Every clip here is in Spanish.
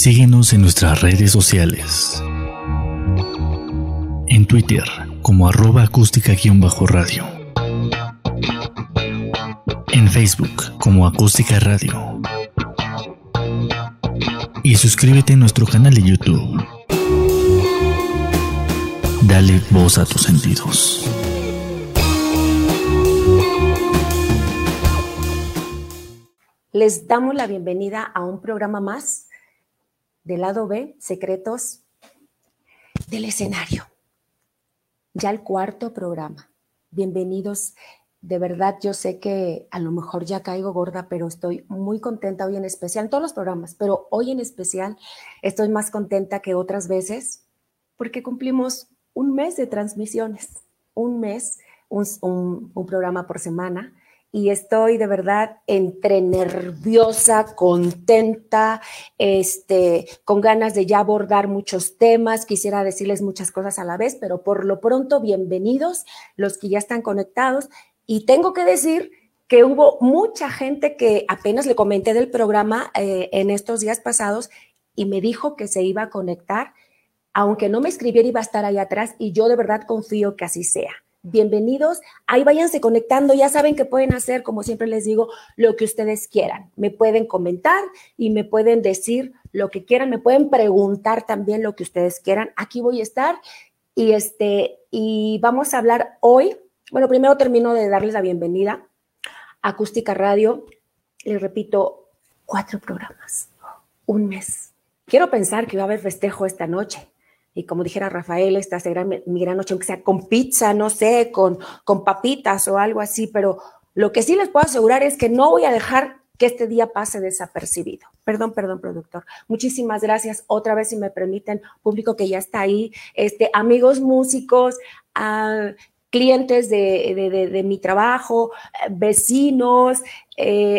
Síguenos en nuestras redes sociales. En Twitter, como @acústica_radio. En Facebook, como Acústica Radio. Y suscríbete a nuestro canal de YouTube. Dale voz a tus sentidos. Les damos la bienvenida a un programa más del lado B, Secretos del Escenario. Ya el cuarto programa. Bienvenidos. De verdad, yo sé que a lo mejor ya caigo gorda, pero estoy muy contenta hoy en especial, en todos los programas, pero hoy en especial estoy más contenta que otras veces porque cumplimos un mes de transmisiones, un mes, un programa por semana, y estoy de verdad entre nerviosa, contenta, con ganas de ya abordar muchos temas. Quisiera decirles muchas cosas a la vez, pero por lo pronto bienvenidos los que ya están conectados. Y tengo que decir que hubo mucha gente que apenas le comenté del programa en estos días pasados y me dijo que se iba a conectar, aunque no me escribiera iba a estar ahí atrás, y yo de verdad confío que así sea. Bienvenidos, ahí váyanse conectando, ya saben que pueden hacer, como siempre les digo, lo que ustedes quieran. Me pueden comentar y me pueden decir lo que quieran, me pueden preguntar también lo que ustedes quieran. Aquí voy a estar y vamos a hablar hoy. Bueno, primero termino de darles la bienvenida a Acústica Radio. Les repito, 4 programas, un mes. Quiero pensar que va a haber festejo esta noche. Y como dijera Rafael, esta será mi gran noche, aunque sea con pizza, no sé, con papitas o algo así. Pero lo que sí les puedo asegurar es que no voy a dejar que este día pase desapercibido. Perdón, productor. Muchísimas gracias otra vez, si me permiten, público que ya está ahí, amigos músicos, clientes de mi trabajo, vecinos,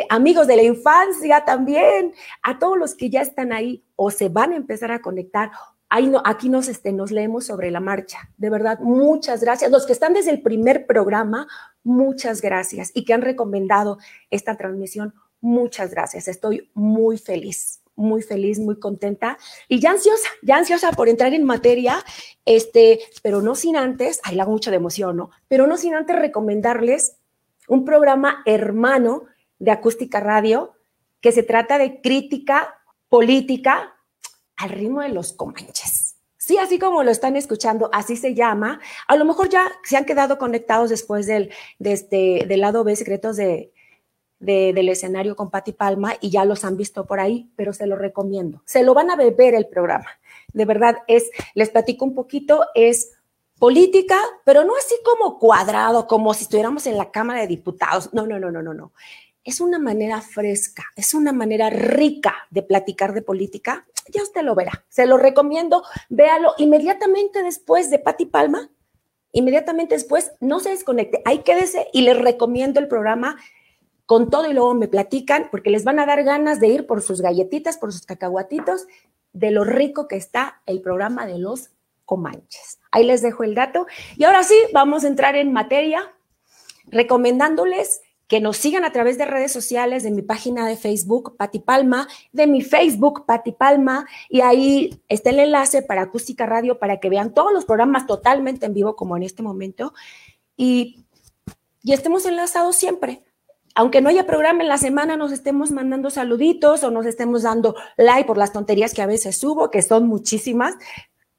amigos de la infancia también, a todos los que ya están ahí o se van a empezar a conectar. Ahí no, aquí nos leemos sobre la marcha. De verdad, muchas gracias. Los que están desde el primer programa, muchas gracias. Y que han recomendado esta transmisión, muchas gracias. Estoy muy feliz. Muy feliz, muy contenta y ya ansiosa por entrar en materia, pero no sin antes, ahí le hago mucha emoción, ¿no? Pero no sin antes recomendarles un programa hermano de Acústica Radio que se trata de crítica política al ritmo de los Comanches. Sí, así como lo están escuchando, así se llama. A lo mejor ya se han quedado conectados después del lado B, Secretos del Escenario con Pati Palma, y ya los han visto por ahí, pero se los recomiendo. Se lo van a beber el programa. De verdad, les platico un poquito, es política, pero no así como cuadrado, como si estuviéramos en la Cámara de Diputados. No. Es una manera fresca, es una manera rica de platicar de política. Ya usted lo verá. Se lo recomiendo, véalo inmediatamente después de Pati Palma. Inmediatamente después, no se desconecte. Ahí quédese y les recomiendo el programa con todo y luego me platican, porque les van a dar ganas de ir por sus galletitas, por sus cacahuatitos, de lo rico que está el programa de los Comanches. Ahí les dejo el dato. Y ahora sí, vamos a entrar en materia, recomendándoles que nos sigan a través de redes sociales, de mi página de Facebook, Pati Palma, de mi Facebook, Pati Palma, y ahí está el enlace para Acústica Radio, para que vean todos los programas totalmente en vivo, como en este momento, y estemos enlazados siempre. Aunque no haya programa en la semana, nos estemos mandando saluditos o nos estemos dando like por las tonterías que a veces subo, que son muchísimas.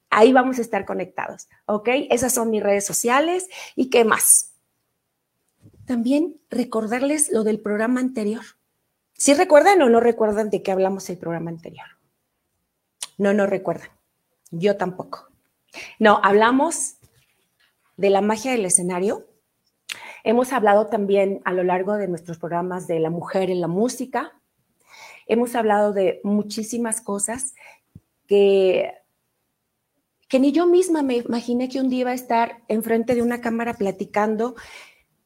Ahí vamos a estar conectados, ¿ok? Esas son mis redes sociales. ¿Y qué más? También recordarles lo del programa anterior. ¿Sí recuerdan o no recuerdan de qué hablamos el programa anterior? No recuerdan. Yo tampoco. No, hablamos de la magia del escenario. Hemos hablado también a lo largo de nuestros programas de la mujer en la música. Hemos hablado de muchísimas cosas que ni yo misma me imaginé que un día iba a estar enfrente de una cámara platicando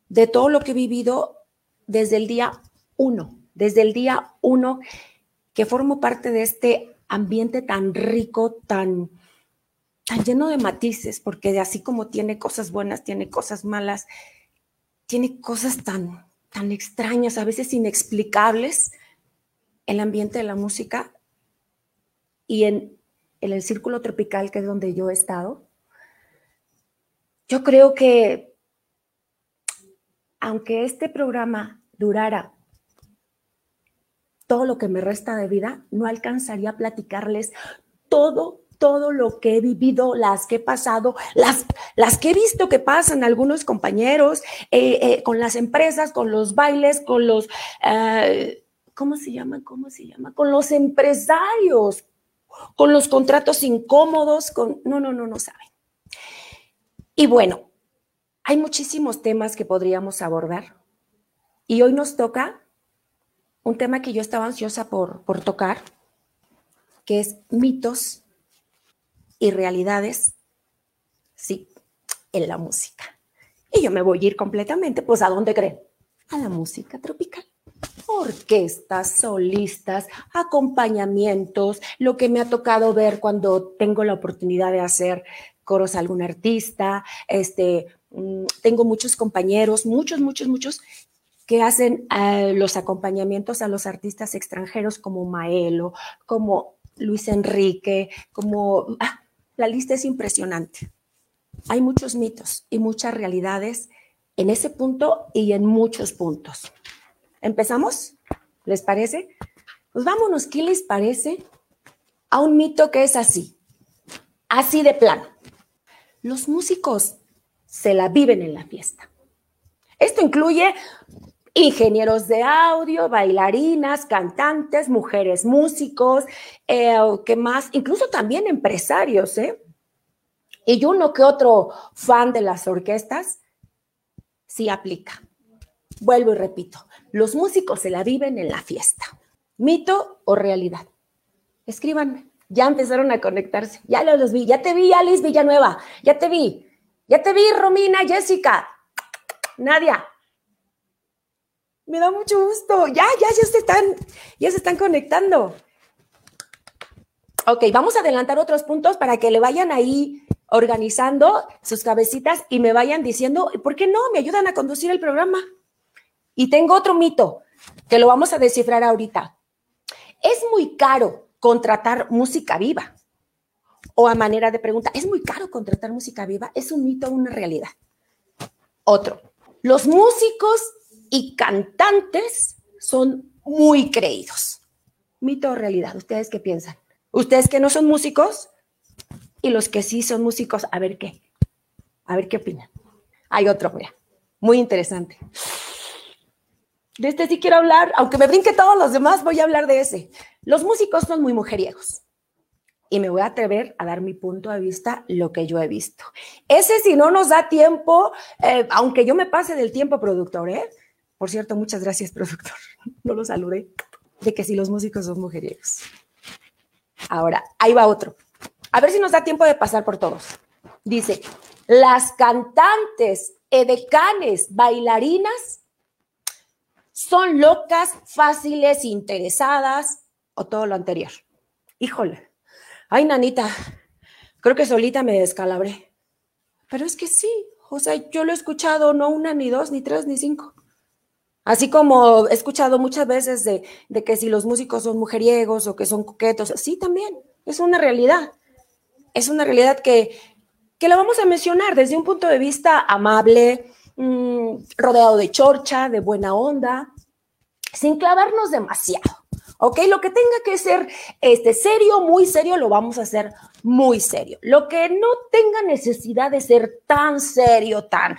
de todo lo que he vivido desde el día 1. Desde el día 1 que formo parte de este ambiente tan rico, tan lleno de matices, porque así como tiene cosas buenas, tiene cosas malas, tiene cosas tan extrañas, a veces inexplicables, el ambiente de la música y en el círculo tropical, que es donde yo he estado, yo creo que aunque este programa durara todo lo que me resta de vida, no alcanzaría a platicarles todo lo que he vivido, las que he pasado, las que he visto que pasan algunos compañeros, con las empresas, con los bailes, con los, ¿cómo se llama? Con los empresarios, con los contratos incómodos, con, no saben. Y bueno, hay muchísimos temas que podríamos abordar. Y hoy nos toca un tema que yo estaba ansiosa por tocar, que es mitos y realidades, sí, en la música. Y yo me voy a ir completamente, pues, ¿a dónde creen? A la música tropical. Orquestas, solistas, acompañamientos, lo que me ha tocado ver cuando tengo la oportunidad de hacer coros a algún artista. Tengo muchos compañeros, muchos, que hacen los acompañamientos a los artistas extranjeros como Maelo, como Luis Enrique, como... la lista es impresionante. Hay muchos mitos y muchas realidades en ese punto y en muchos puntos. ¿Empezamos? ¿Les parece? Pues vámonos, ¿qué les parece? A un mito que es así, así de plano. Los músicos se la viven en la fiesta. Esto incluye ingenieros de audio, bailarinas, cantantes, mujeres músicos, ¿qué más? Incluso también empresarios, ¿eh? Y uno que otro fan de las orquestas, sí aplica. Vuelvo y repito, los músicos se la viven en la fiesta. ¿Mito o realidad? Escríbanme. Ya empezaron a conectarse. Ya los vi. Ya te vi, Alice Villanueva. Ya te vi. Ya te vi, Romina, Jessica, Nadia. Me da mucho gusto. Ya se están conectando. Ok, vamos a adelantar otros puntos para que le vayan ahí organizando sus cabecitas y me vayan diciendo, ¿por qué no? Me ayudan a conducir el programa. Y tengo otro mito que lo vamos a descifrar ahorita. Es muy caro contratar música viva. O a manera de pregunta, ¿es muy caro contratar música viva? ¿Es un mito o una realidad? Otro. Los músicos y cantantes son muy creídos. ¿Mito o realidad? ¿Ustedes qué piensan? ¿Ustedes que no son músicos? Y los que sí son músicos, a ver qué. A ver qué opinan. Hay otro, mira. Muy interesante. De este sí quiero hablar. Aunque me brinque todos los demás, voy a hablar de ese. Los músicos son muy mujeriegos. Y me voy a atrever a dar mi punto de vista, lo que yo he visto. Ese, si no nos da tiempo, aunque yo me pase del tiempo, productor, ¿eh? Por cierto, muchas gracias, productor. No lo saludé. De que si los músicos son mujeriegos. Ahora, ahí va otro. A ver si nos da tiempo de pasar por todos. Dice, las cantantes, edecanes, bailarinas son locas, fáciles, interesadas o todo lo anterior. Híjole. Ay, nanita, creo que solita me descalabré. Pero es que sí, o sea, yo lo he escuchado no una, ni dos, ni tres, ni cinco. Así como he escuchado muchas veces de que si los músicos son mujeriegos o que son coquetos, sí, también, es una realidad. Es una realidad que la vamos a mencionar desde un punto de vista amable, rodeado de chorcha, de buena onda, sin clavarnos demasiado. ¿Ok? Lo que tenga que ser serio, muy serio, lo vamos a hacer muy serio. Lo que no tenga necesidad de ser tan serio, tan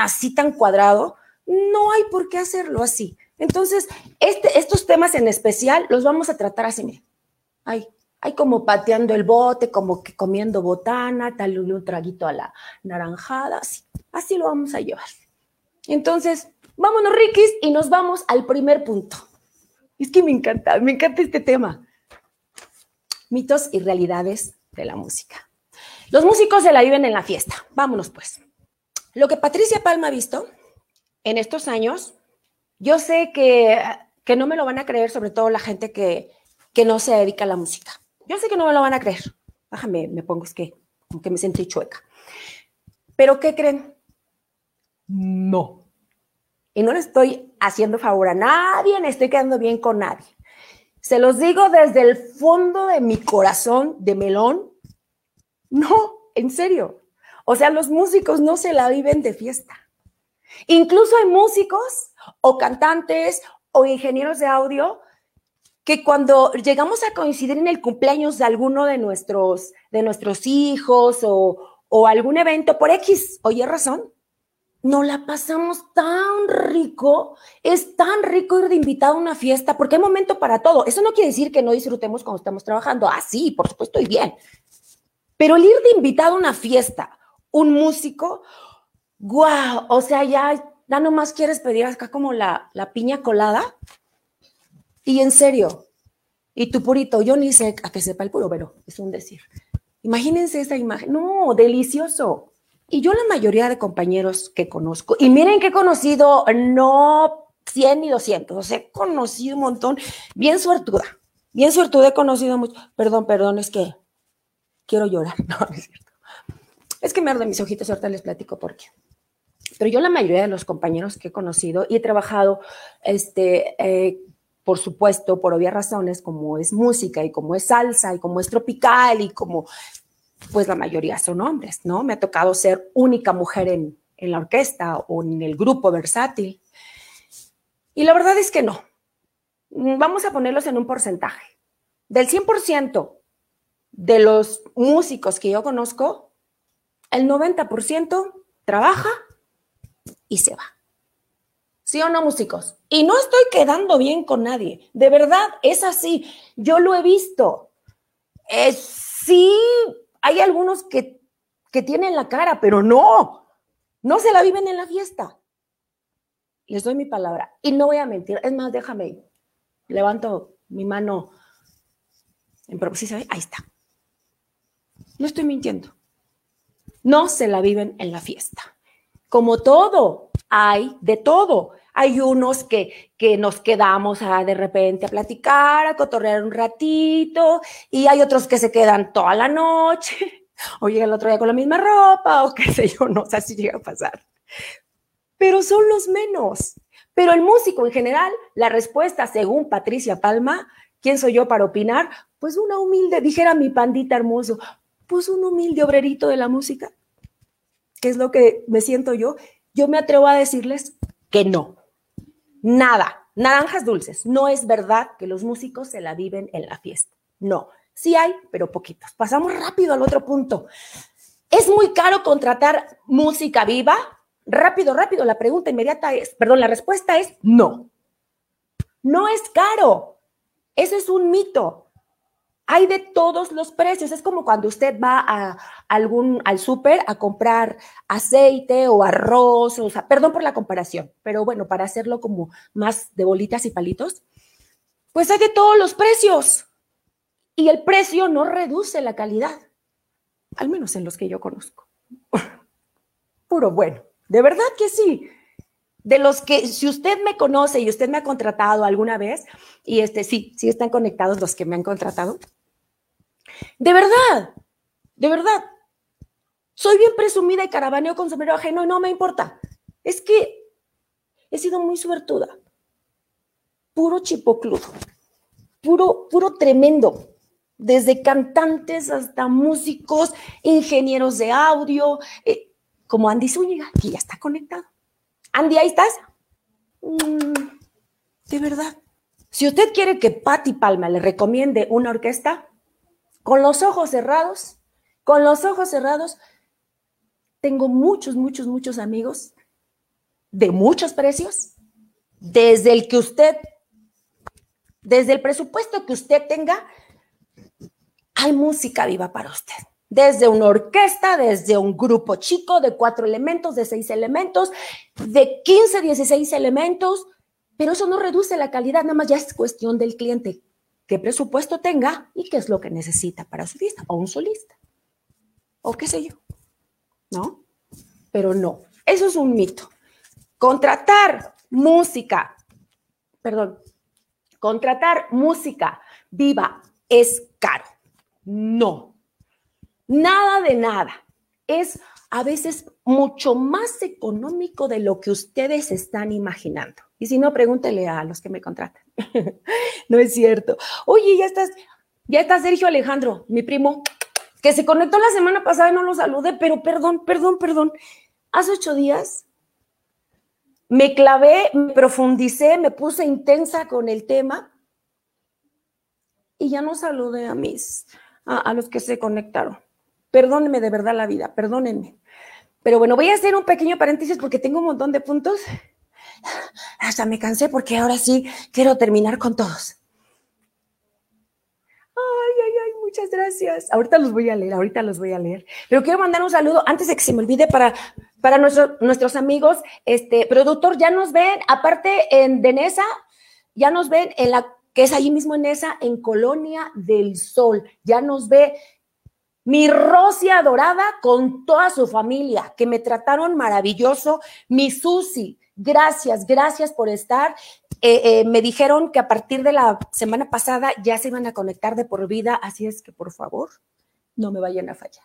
así, tan cuadrado, no hay por qué hacerlo así. Entonces, estos temas en especial los vamos a tratar así, miren. Hay como pateando el bote, como que comiendo botana, tal un traguito a la naranjada, así lo vamos a llevar. Entonces, vámonos, Riquis, y nos vamos al primer punto. Es que me encanta este tema. Mitos y realidades de la música. Los músicos se la viven en la fiesta. Vámonos, pues. Lo que Patricia Palma ha visto en estos años, yo sé que no me lo van a creer, sobre todo la gente que no se dedica a la música. Yo sé que no me lo van a creer. Bájame, me pongo, es que como que me sentí chueca. ¿Pero qué creen? No. Y no le estoy haciendo favor a nadie, no estoy quedando bien con nadie. Se los digo desde el fondo de mi corazón de melón. No, en serio. O sea, los músicos no se la viven de fiesta. Incluso hay músicos o cantantes o ingenieros de audio que cuando llegamos a coincidir en el cumpleaños de alguno de nuestros hijos o algún evento por X o Y razón, nos la pasamos tan rico, es tan rico ir de invitado a una fiesta, porque hay momento para todo. Eso no quiere decir que no disfrutemos cuando estamos trabajando. Ah, sí, por supuesto, y bien. Pero el ir de invitado a una fiesta, un músico, ¡guau! O sea, ya nomás quieres pedir acá como la piña colada. Y en serio, y tu purito, yo ni sé a qué sepa el puro, pero es un decir. Imagínense esa imagen. No, delicioso. Y yo la mayoría de compañeros que conozco, y miren que he conocido, no 100 ni 200, o sea, he conocido un montón, bien suertuda he conocido mucho. Perdón, es que quiero llorar, no es cierto. Es que me arden mis ojitos, ahorita les platico por qué. Pero yo la mayoría de los compañeros que he conocido y he trabajado, por supuesto, por obvias razones, como es música y como es salsa y como es tropical y como... pues la mayoría son hombres, ¿no? Me ha tocado ser única mujer en la orquesta o en el grupo versátil. Y la verdad es que no. Vamos a ponerlos en un porcentaje. Del 100% de los músicos que yo conozco, el 90% trabaja y se va. ¿Sí o no, músicos? Y no estoy quedando bien con nadie. De verdad, es así. Yo lo he visto. Sí... hay algunos que tienen la cara, pero no se la viven en la fiesta. Les doy mi palabra. Y no voy a mentir. Es más, déjame, levanto mi mano. ¿Sí se ve? Ahí está. No estoy mintiendo. No se la viven en la fiesta. Como todo, hay de todo. Hay unos que nos quedamos de repente a platicar, a cotorrear un ratito, y hay otros que se quedan toda la noche, o llegan el otro día con la misma ropa, o qué sé yo, no sé si llega a pasar. Pero son los menos. Pero el músico en general, la respuesta, según Patricia Palma, ¿quién soy yo para opinar? Pues una humilde, dijera mi pandita hermoso, pues un humilde obrerito de la música, que es lo que me siento yo. Yo me atrevo a decirles que no. Nada, naranjas dulces. No es verdad que los músicos se la viven en la fiesta. No, sí hay, pero poquitos. Pasamos rápido al otro punto. ¿Es muy caro contratar música viva? Rápido. La pregunta inmediata es, la respuesta es no. No es caro. Eso es un mito. Hay de todos los precios. Es como cuando usted va al súper a comprar aceite o arroz. O sea, perdón por la comparación, pero bueno, para hacerlo como más de bolitas y palitos, pues hay de todos los precios. Y el precio no reduce la calidad, al menos en los que yo conozco. Puro bueno, de verdad que sí. De los que, si usted me conoce y usted me ha contratado alguna vez, y sí están conectados los que me han contratado, de verdad, soy bien presumida y caravaneo con sombrero ajeno y no me importa. Es que he sido muy suertuda, puro chipocludo, puro tremendo, desde cantantes hasta músicos, ingenieros de audio, como Andy Zúñiga, que ya está conectado. Andy, ¿ahí estás? De verdad. Si usted quiere que Pati Palma le recomiende una orquesta, con los ojos cerrados, tengo muchos amigos de muchos precios, desde el presupuesto que usted tenga, hay música viva para usted. Desde una orquesta, desde un grupo chico de 4 elementos, de 6 elementos, de 15, 16 elementos, pero eso no reduce la calidad, nada más ya es cuestión del cliente, qué presupuesto tenga y qué es lo que necesita para su fiesta, o un solista, o qué sé yo, ¿no? Pero no, eso es un mito. Contratar música viva es caro, no. Nada de nada. Es a veces mucho más económico de lo que ustedes están imaginando. Y si no, pregúntele a los que me contratan. No es cierto. Oye, ya está Sergio Alejandro, mi primo, que se conectó la semana pasada y no lo saludé, pero perdón. Hace 8 días me clavé, me profundicé, me puse intensa con el tema y ya no saludé a los que se conectaron. Perdónenme de verdad la vida, perdónenme. Pero bueno, voy a hacer un pequeño paréntesis porque tengo un montón de puntos. Hasta me cansé porque ahora sí quiero terminar con todos. Ay, muchas gracias. Ahorita los voy a leer. Pero quiero mandar un saludo antes de que se me olvide para nuestros amigos. Productor, ya nos ven, aparte en Denesa, ya nos ven en la que es allí mismo en esa, en Colonia del Sol. Ya nos ve mi Rosy adorada con toda su familia, que me trataron maravilloso. Mi Susi, gracias por estar. Me dijeron que a partir de la semana pasada ya se iban a conectar de por vida, así es que por favor, no me vayan a fallar.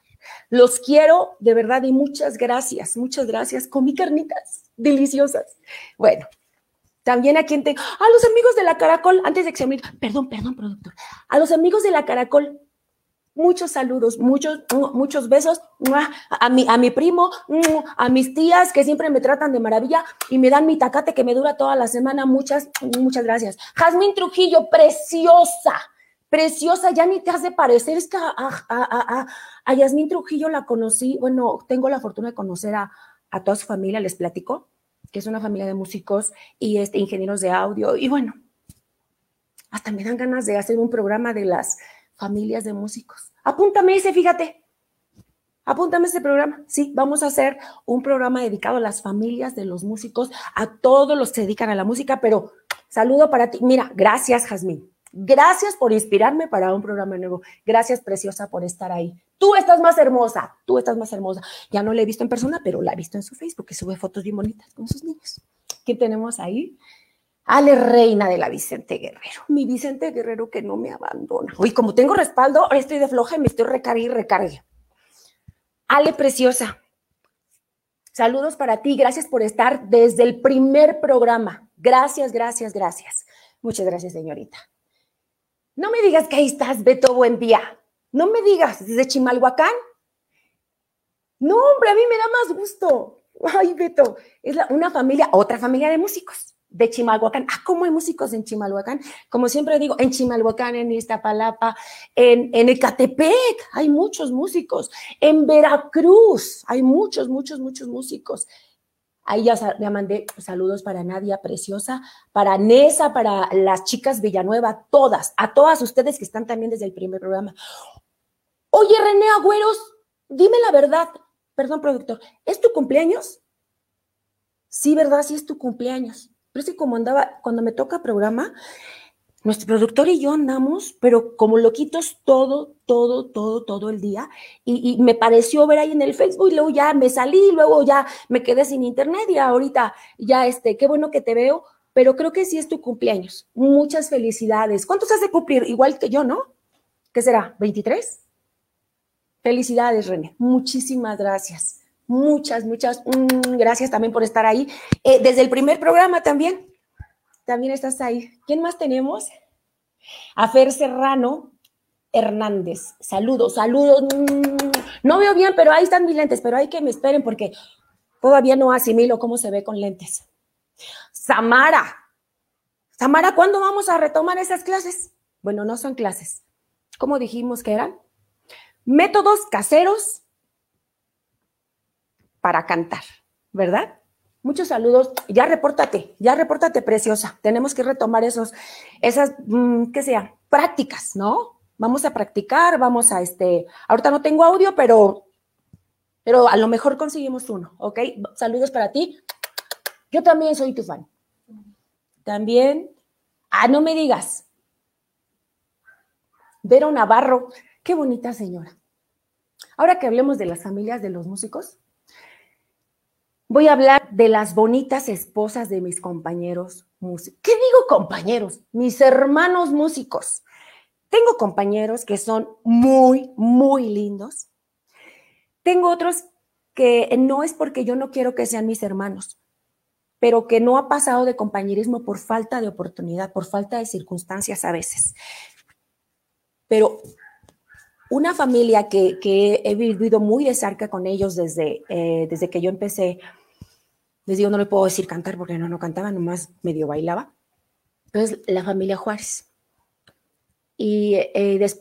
Los quiero de verdad y muchas gracias. Comí carnitas deliciosas. Bueno, también a quien tengo. A los amigos de la Caracol, antes de que se me olvide, perdón, productor. A los amigos de la Caracol, muchos saludos, muchos besos a mi primo, a mis tías que siempre me tratan de maravilla y me dan mi tacate que me dura toda la semana. Muchas gracias. Jazmín Trujillo, preciosa, ya ni te has de parecer. Es que a Jazmín Trujillo la conocí, bueno, tengo la fortuna de conocer a toda su familia, les platico, que es una familia de músicos y ingenieros de audio. Y bueno, hasta me dan ganas de hacer un programa de las familias de músicos. Apúntame ese, fíjate. Apúntame ese programa. Sí, vamos a hacer un programa dedicado a las familias de los músicos, a todos los que se dedican a la música, pero saludo para ti. Mira, gracias, Jazmín. Gracias por inspirarme para un programa nuevo. Gracias, preciosa, por estar ahí. Tú estás más hermosa. Ya no la he visto en persona, pero la he visto en su Facebook, que sube fotos bien bonitas con sus niños. ¿Qué tenemos ahí? Ale, reina de la Vicente Guerrero. Mi Vicente Guerrero que no me abandona. Uy, como tengo respaldo, ahora estoy de floja y me estoy recargue. Ale, preciosa. Saludos para ti. Gracias por estar desde el primer programa. Gracias. Muchas gracias, señorita. No me digas que ahí estás, Beto, buen día. No me digas, desde Chimalhuacán. No, hombre, a mí me da más gusto. Ay, Beto, es otra familia de músicos. De Chimalhuacán. Ah, ¿cómo hay músicos en Chimalhuacán? Como siempre digo, en Chimalhuacán, en Iztapalapa, en Ecatepec, hay muchos músicos. En Veracruz, hay muchos músicos. Ahí ya mandé saludos para Nadia, preciosa, para Nesa, para las chicas Villanueva, a todas ustedes que están también desde el primer programa. Oye, René Agüeros, dime la verdad. Perdón, productor, ¿es tu cumpleaños? Sí, ¿verdad? Sí, es tu cumpleaños. Pero es que cuando me toca programa, nuestro productor y yo andamos, pero como loquitos todo el día. Y me pareció ver ahí en el Facebook y luego ya me salí, luego ya me quedé sin internet y ahorita ya qué bueno que te veo, pero creo que sí es tu cumpleaños. Muchas felicidades. ¿Cuántos has de cumplir? Igual que yo, ¿no? ¿Qué será? ¿23? Felicidades, René. Muchísimas gracias. Muchas gracias también por estar ahí. Desde el primer programa también estás ahí. ¿Quién más tenemos? A Fer Serrano Hernández. Saludos. No veo bien, pero ahí están mis lentes, pero hay que me esperen porque todavía no asimilo cómo se ve con lentes. Samara, ¿cuándo vamos a retomar esas clases? Bueno, no son clases. ¿Cómo dijimos que eran? Métodos caseros para cantar, ¿verdad? Muchos saludos. Ya repórtate, preciosa. Tenemos que retomar esas prácticas, ¿no? Vamos a practicar, ahorita no tengo audio, pero a lo mejor conseguimos uno, ¿ok? Saludos para ti. Yo también soy tu fan. También, no me digas. Vero Navarro, qué bonita señora. Ahora que hablemos de las familias de los músicos, voy a hablar de las bonitas esposas de mis compañeros músicos. ¿Qué digo compañeros? Mis hermanos músicos. Tengo compañeros que son muy lindos. Tengo otros que no es porque yo no quiero que sean mis hermanos, pero que no ha pasado de compañerismo por falta de oportunidad, por falta de circunstancias a veces. Pero una familia que he vivido muy de cerca con ellos desde que yo empecé, les digo, no le puedo decir cantar porque no cantaba, nomás medio bailaba. Entonces, la familia Juárez. Y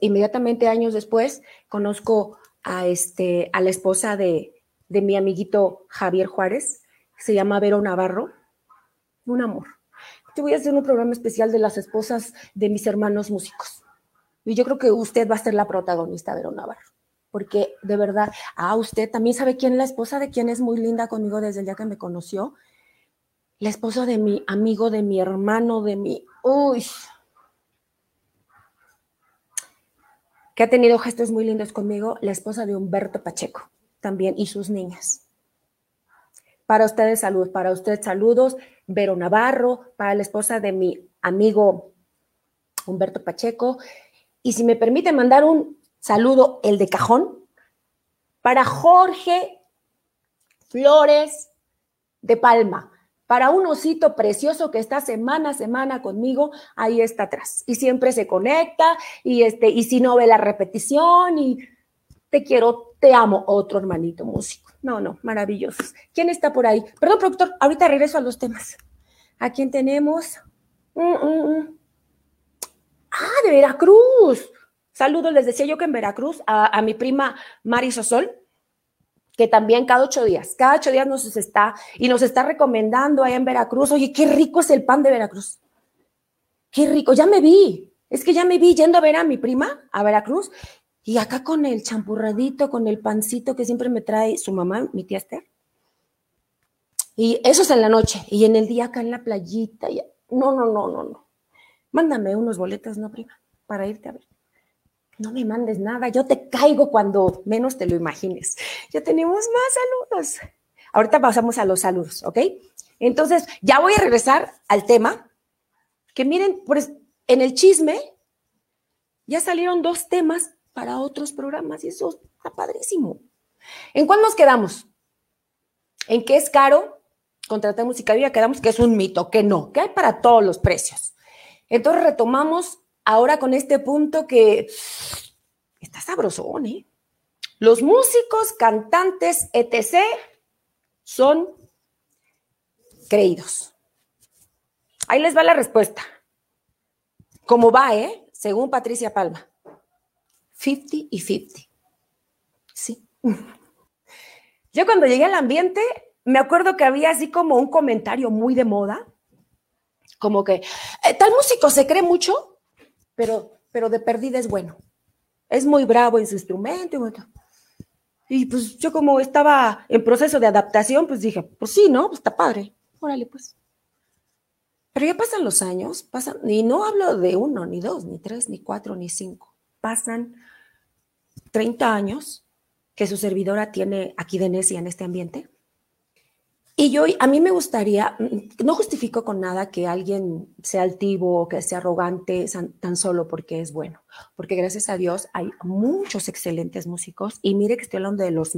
inmediatamente, años después, conozco a la esposa de mi amiguito Javier Juárez, que se llama Vero Navarro, un amor. Yo voy a hacer un programa especial de las esposas de mis hermanos músicos. Y yo creo que usted va a ser la protagonista, Vero Navarro, porque de verdad, usted también sabe quién es la esposa de quien es muy linda conmigo desde el día que me conoció, la esposa de mi amigo, de mi hermano, que ha tenido gestos muy lindos conmigo, la esposa de Humberto Pacheco también y sus niñas. Para ustedes, salud, para usted, saludos, Vero Navarro, para la esposa de mi amigo Humberto Pacheco. Y si me permite mandar un saludo, el de cajón, para Jorge Flores de Palma, para un osito precioso que está semana a semana conmigo, ahí está atrás. Y siempre se conecta, y si no ve la repetición, y te quiero, te amo, otro hermanito músico. No, maravillosos. ¿Quién está por ahí? Perdón, productor, ahorita regreso a los temas. ¿A quién tenemos? De Veracruz. Saludos, les decía yo que en Veracruz, a mi prima Mari Sosol, que también cada ocho días nos está recomendando allá en Veracruz. Oye, qué rico es el pan de Veracruz. Qué rico. Ya me vi yendo a ver a mi prima a Veracruz y acá con el champurradito, con el pancito que siempre me trae su mamá, mi tía Esther. Y eso es en la noche. Y en el día acá en la playita. No. Mándame unos boletos, ¿no, prima? Para irte a ver. No me mandes nada, yo te caigo cuando menos te lo imagines. Ya tenemos más saludos. Ahorita pasamos a los saludos, ¿ok? Entonces, ya voy a regresar al tema. Que miren, pues, en el chisme ya salieron dos temas para otros programas y eso está padrísimo. ¿En cuál nos quedamos? ¿En qué es caro contratar música viva? Quedamos que es un mito, que no, que hay para todos los precios. Entonces retomamos ahora con este punto que está sabrosón, ¿eh? Los músicos, cantantes, etc. son creídos. Ahí les va la respuesta. Como va, ¿eh? Según Patricia Palma. 50 y 50. Sí. Yo cuando llegué al ambiente, me acuerdo que había así como un comentario muy de moda, como que tal músico se cree mucho, pero de perdida es bueno. Es muy bravo en su instrumento. Y pues yo como estaba en proceso de adaptación, pues dije, pues sí, ¿no? Pues está padre. Órale, pues. Pero ya pasan los años, y no hablo de 1, ni 2, ni 3, ni 4, ni 5. Pasan 30 años que su servidora tiene aquí de necia en este ambiente. Y a mí me gustaría, no justifico con nada que alguien sea altivo o que sea arrogante tan solo porque es bueno, porque gracias a Dios hay muchos excelentes músicos y mire que estoy hablando de los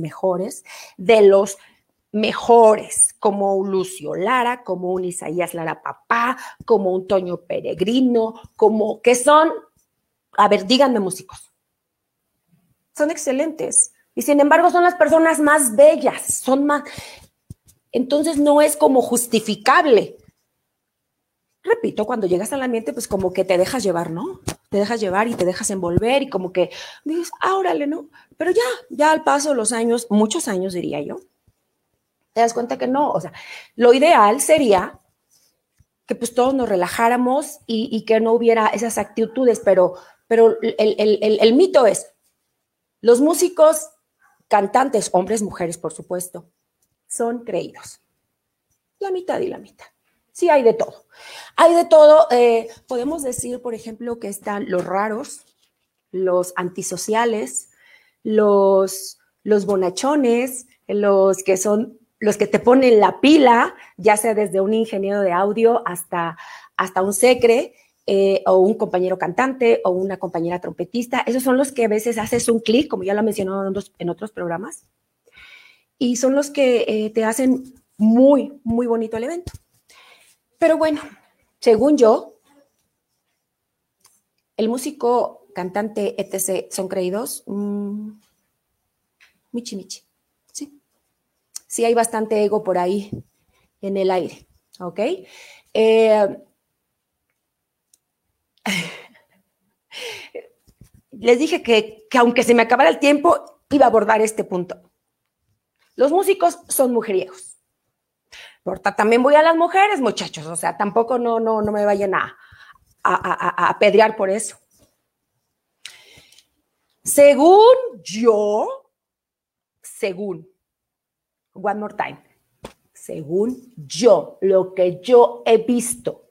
mejores, como un Lucio Lara, como un Isaías Lara Papá, como un Toño Peregrino, díganme músicos, son excelentes y sin embargo son las personas más bellas, entonces no es como justificable. Repito, cuando llegas al ambiente, pues como que te dejas llevar, ¿no? Te dejas llevar y te dejas envolver y como que dices, órale, ¿no? Pero ya al paso de los años, muchos años diría yo, te das cuenta que no. O sea, lo ideal sería que pues todos nos relajáramos y que no hubiera esas actitudes, pero el mito es, los músicos, cantantes, hombres, mujeres, por supuesto, son creídos. La mitad y la mitad. Sí, hay de todo. Hay de todo. Podemos decir, por ejemplo, que están los raros, los antisociales, los bonachones, los que te ponen la pila, ya sea desde un ingeniero de audio hasta un secre, o un compañero cantante o una compañera trompetista. Esos son los que a veces haces un clic, como ya lo mencionó en otros programas. Y son los que te hacen muy, muy bonito el evento. Pero bueno, según yo, el músico, cantante, etc. son creídos. Michi, michi. Sí. Sí hay bastante ego por ahí en el aire. ¿Ok? Les dije que aunque se me acabara el tiempo, iba a abordar este punto. Los músicos son mujeriegos. También voy a las mujeres, muchachos. O sea, tampoco no me vayan a apedrear por eso. Según yo, one more time, según yo, lo que yo he visto,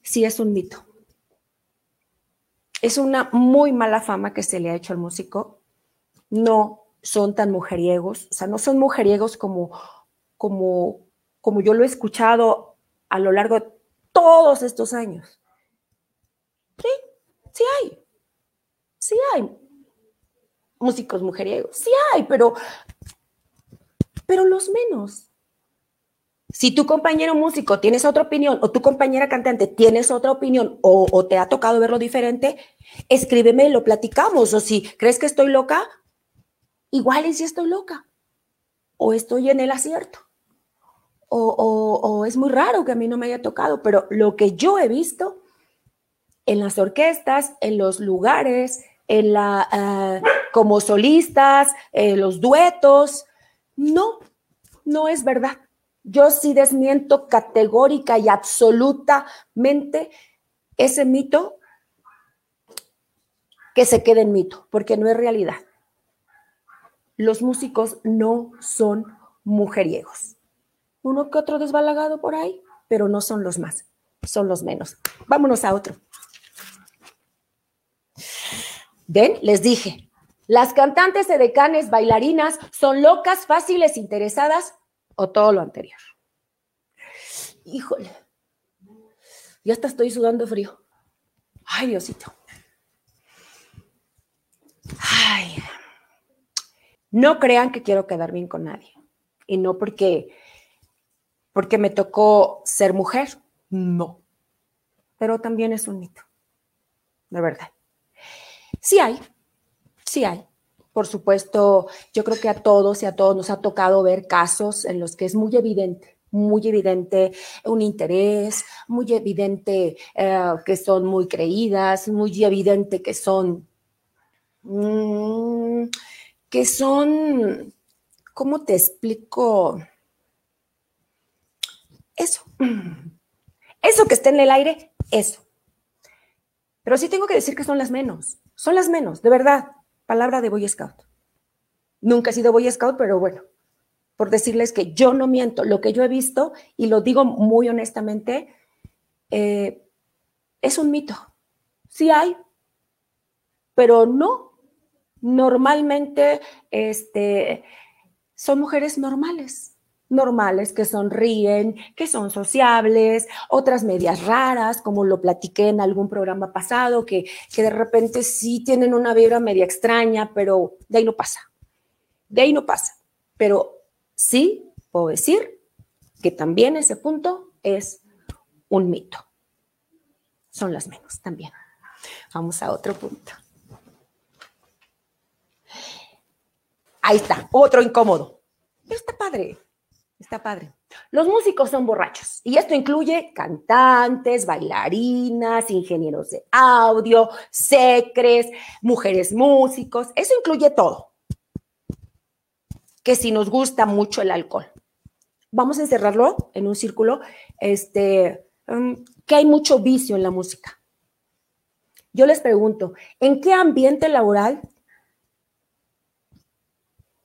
sí es un mito. Es una muy mala fama que se le ha hecho al músico. No son tan mujeriegos, o sea, no son mujeriegos como yo lo he escuchado a lo largo de todos estos años. Sí, sí hay músicos mujeriegos, sí hay, pero los menos. Si tu compañero músico tienes otra opinión o tu compañera cantante tienes otra opinión o te ha tocado verlo diferente, escríbeme y lo platicamos. O si crees que estoy loca, igual y si estoy loca o estoy en el acierto o es muy raro que a mí no me haya tocado, pero lo que yo he visto en las orquestas, en los lugares, en como solistas, los duetos, no es verdad. Yo sí desmiento categórica y absolutamente ese mito, que se quede en mito, porque no es realidad. Los músicos no son mujeriegos. Uno que otro desbalagado por ahí, pero no son los más, son los menos. Vámonos a otro. ¿Ven? Les dije, las cantantes, edecanes, bailarinas son locas, fáciles, interesadas, o todo lo anterior. Híjole, ya hasta estoy sudando frío. Ay, Diosito. Ay. No crean que quiero quedar bien con nadie. Y no porque me tocó ser mujer, no. Pero también es un mito, de verdad. Sí hay. Por supuesto, yo creo que a todos y a todos nos ha tocado ver casos en los que es muy evidente un interés, muy evidente que son muy creídas, muy evidente que son, ¿cómo te explico? Eso que está en el aire, eso. Pero sí tengo que decir que son las menos, de verdad. Palabra de Boy Scout. Nunca he sido Boy Scout, pero bueno, por decirles que yo no miento. Lo que yo he visto, y lo digo muy honestamente, es un mito. Sí hay, pero no. Normalmente son mujeres normales, que sonríen, que son sociables, otras medias raras, como lo platiqué en algún programa pasado, que de repente sí tienen una vibra media extraña, pero de ahí no pasa. Pero sí puedo decir que también ese punto es un mito. Son las menos también. Vamos a otro punto. Ahí está, otro incómodo. Pero está padre. Los músicos son borrachos, y esto incluye cantantes, bailarinas, ingenieros de audio, secres, mujeres músicos, eso incluye todo. Que si nos gusta mucho el alcohol, vamos a encerrarlo en un círculo, que hay mucho vicio en la música. Yo les pregunto, ¿en qué ambiente laboral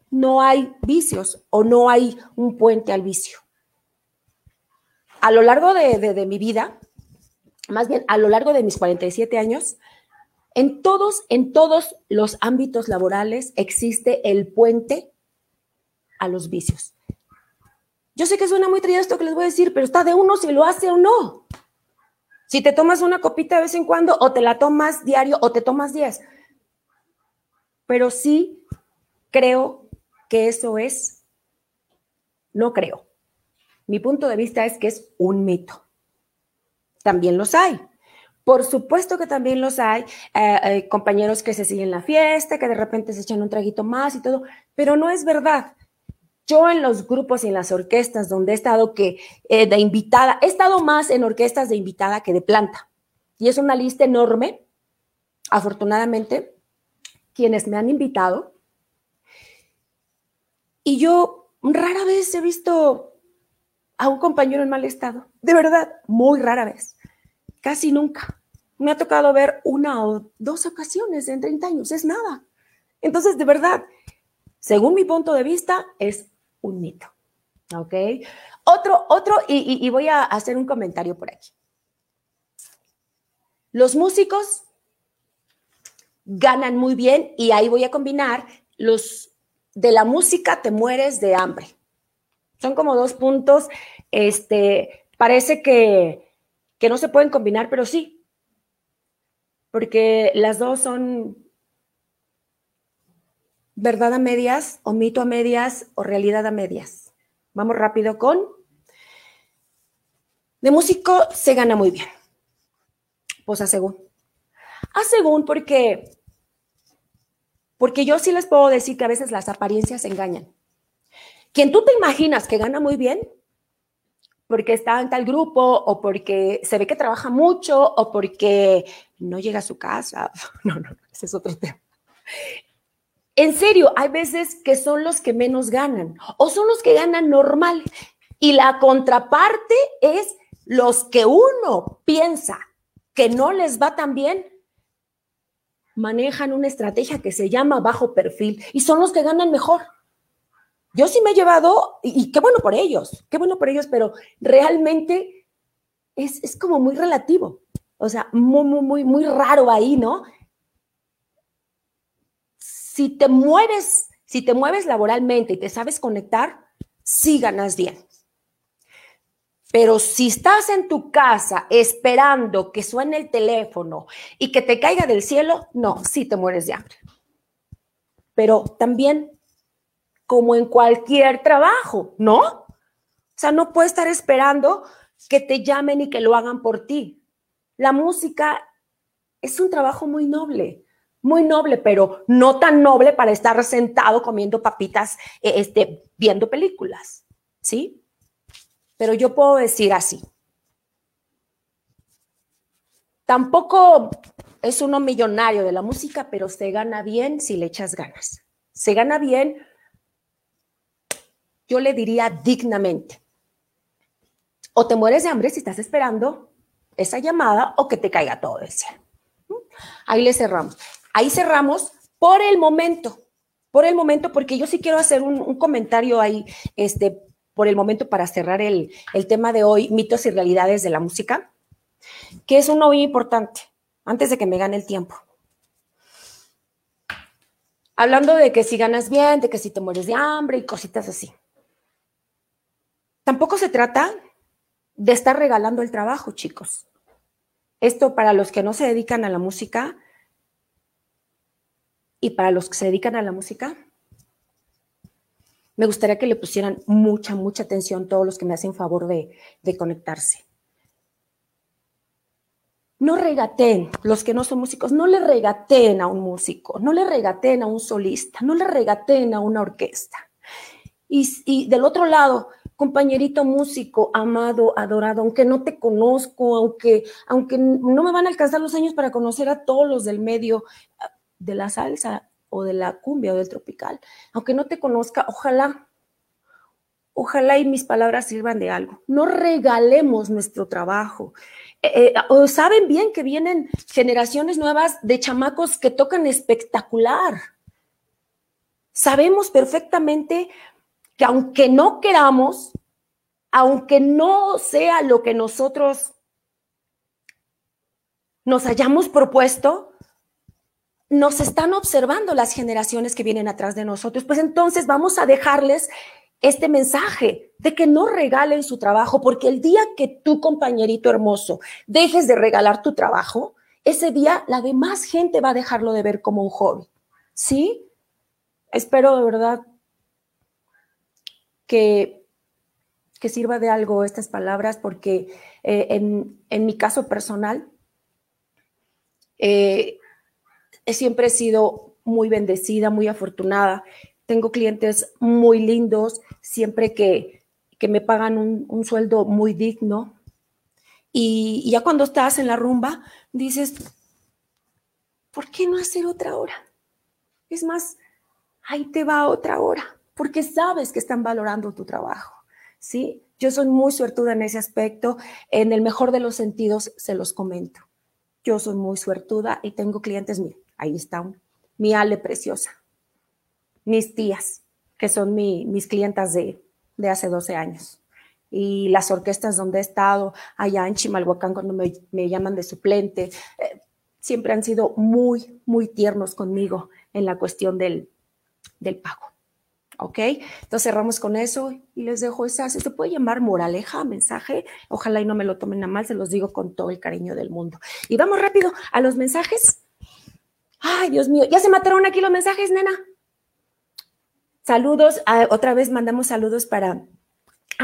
no hay vicios o no hay un puente al vicio? A lo largo de mi vida, más bien a lo largo de mis 47 años, en todos los ámbitos laborales existe el puente a los vicios. Yo sé que suena muy trillado esto que les voy a decir, pero está de uno si lo hace o no. Si te tomas una copita de vez en cuando o te la tomas diario o te tomas 10. Pero sí creo que eso es, no creo, Mi punto de vista es que es un mito. También los hay. Por supuesto que también los hay, compañeros que se siguen la fiesta, que de repente se echan un traguito más y todo, pero no es verdad. Yo en los grupos y en las orquestas donde he estado de invitada, he estado más en orquestas de invitada que de planta. Y es una lista enorme. Afortunadamente, quienes me han invitado. Y yo rara vez he visto a un compañero en mal estado. De verdad, muy rara vez. Casi nunca. Me ha tocado ver una o dos ocasiones en 30 años. Es nada. Entonces, de verdad, según mi punto de vista, es un mito. ¿Ok? Otro, y voy a hacer un comentario por aquí. Los músicos ganan muy bien, y ahí voy a combinar los de la música te mueres de hambre. Son como dos puntos, parece que no se pueden combinar, pero sí, porque las dos son verdad a medias, o mito a medias, o realidad a medias. Vamos rápido con, de músico se gana muy bien. Pues a según porque yo sí les puedo decir que a veces las apariencias engañan. Quien tú te imaginas que gana muy bien, porque está en tal grupo, o porque se ve que trabaja mucho, o porque no llega a su casa. No, ese es otro tema. En serio, hay veces que son los que menos ganan, o son los que ganan normal. Y la contraparte es los que uno piensa que no les va tan bien, manejan una estrategia que se llama bajo perfil, y son los que ganan mejor. Yo sí me he llevado, y qué bueno por ellos, pero realmente es como muy relativo. O sea, muy raro ahí, ¿no? Si te mueves laboralmente y te sabes conectar, sí ganas bien. Pero si estás en tu casa esperando que suene el teléfono y que te caiga del cielo, no, sí te mueres de hambre. Pero también, como en cualquier trabajo, ¿no? O sea, no puedes estar esperando que te llamen y que lo hagan por ti. La música es un trabajo muy noble, pero no tan noble para estar sentado comiendo papitas, viendo películas, ¿sí? Pero yo puedo decir así. Tampoco es uno millonario de la música, pero se gana bien si le echas ganas. Se gana bien. Yo le diría dignamente, o te mueres de hambre si estás esperando esa llamada o que te caiga todo del cielo. Ahí le cerramos. Ahí cerramos por el momento, porque yo sí quiero hacer un comentario ahí, por el momento, para cerrar el tema de hoy, mitos y realidades de la música, que es uno muy importante, antes de que me gane el tiempo. Hablando de que si ganas bien, de que si te mueres de hambre y cositas así. Tampoco se trata de estar regalando el trabajo, chicos. Esto para los que no se dedican a la música, y para los que se dedican a la música, me gustaría que le pusieran mucha atención todos los que me hacen favor de conectarse. No regateen, los que no son músicos, no le regateen a un músico, no le regateen a un solista, no le regateen a una orquesta. Y del otro lado, compañerito músico, amado, adorado, aunque no te conozco, aunque no me van a alcanzar los años para conocer a todos los del medio de la salsa o de la cumbia o del tropical, aunque no te conozca, ojalá y mis palabras sirvan de algo. No regalemos nuestro trabajo. Saben bien que vienen generaciones nuevas de chamacos que tocan espectacular. Sabemos perfectamente que aunque no queramos, aunque no sea lo que nosotros nos hayamos propuesto, nos están observando las generaciones que vienen atrás de nosotros. Pues entonces vamos a dejarles este mensaje de que no regalen su trabajo, porque el día que tú, compañerito hermoso, dejes de regalar tu trabajo, ese día la demás gente va a dejarlo de ver como un hobby, ¿sí? Espero de verdad que, que sirva de algo estas palabras, porque en mi caso personal siempre he sido muy bendecida, muy afortunada. Tengo clientes muy lindos, siempre que me pagan un sueldo muy digno. Y ya cuando estás en la rumba, dices, ¿por qué no hacer otra hora? Es más, ahí te va otra hora, porque sabes que están valorando tu trabajo, ¿sí? Yo soy muy suertuda en ese aspecto, en el mejor de los sentidos se los comento. Yo soy muy suertuda y tengo clientes, mira, ahí está mi Ale preciosa, mis tías, que son mis clientas de hace 12 años. Y las orquestas donde he estado, allá en Chimalhuacán, cuando me llaman de suplente, siempre han sido muy, muy tiernos conmigo en la cuestión del pago, ¿ok? Entonces cerramos con eso y les dejo esa, se puede llamar moraleja, mensaje, ojalá y no me lo tomen a mal, se los digo con todo el cariño del mundo. Y vamos rápido a los mensajes. Ay, Dios mío, ¿ya se mataron aquí los mensajes, nena? Saludos, otra vez mandamos saludos para...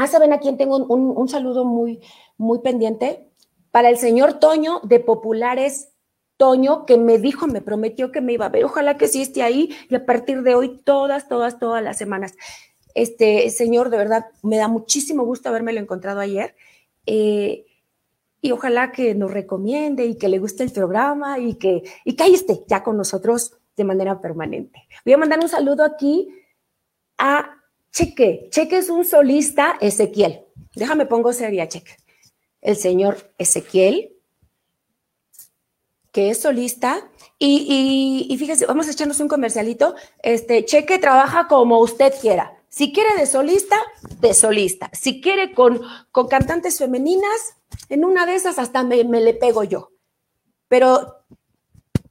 ¿saben a quién tengo un saludo muy, muy pendiente? Para el señor Toño de Populares Toño, que me dijo, me prometió que me iba a ver. Ojalá que sí esté ahí y a partir de hoy todas las semanas. Este señor, de verdad, me da muchísimo gusto habérmelo encontrado ayer. Y ojalá que nos recomiende y que le guste el programa y que ahí esté ya con nosotros de manera permanente. Voy a mandar un saludo aquí a... Cheque es un solista, Ezequiel. Déjame pongo seria, Cheque. El señor Ezequiel, que es solista. Y fíjese, vamos a echarnos un comercialito. Cheque trabaja como usted quiera. Si quiere de solista, de solista. Si quiere con cantantes femeninas, en una de esas hasta me le pego yo. Pero...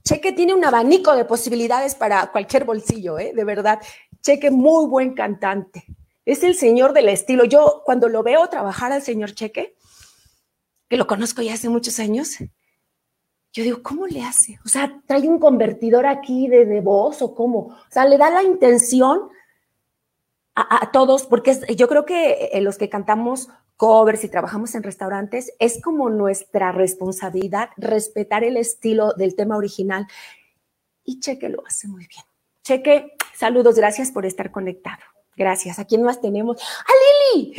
Cheque tiene un abanico de posibilidades para cualquier bolsillo, de verdad. Cheque, muy buen cantante. Es el señor del estilo. Yo cuando lo veo trabajar al señor Cheque, que lo conozco ya hace muchos años, yo digo, ¿cómo le hace? O sea, ¿trae un convertidor aquí de voz o cómo? O sea, le da la intención a todos, porque yo creo que los que cantamos covers y trabajamos en restaurantes, es como nuestra responsabilidad respetar el estilo del tema original. Y Cheque lo hace muy bien. Cheque, saludos, gracias por estar conectado. Gracias. ¿A quién más tenemos? ¡A Lili!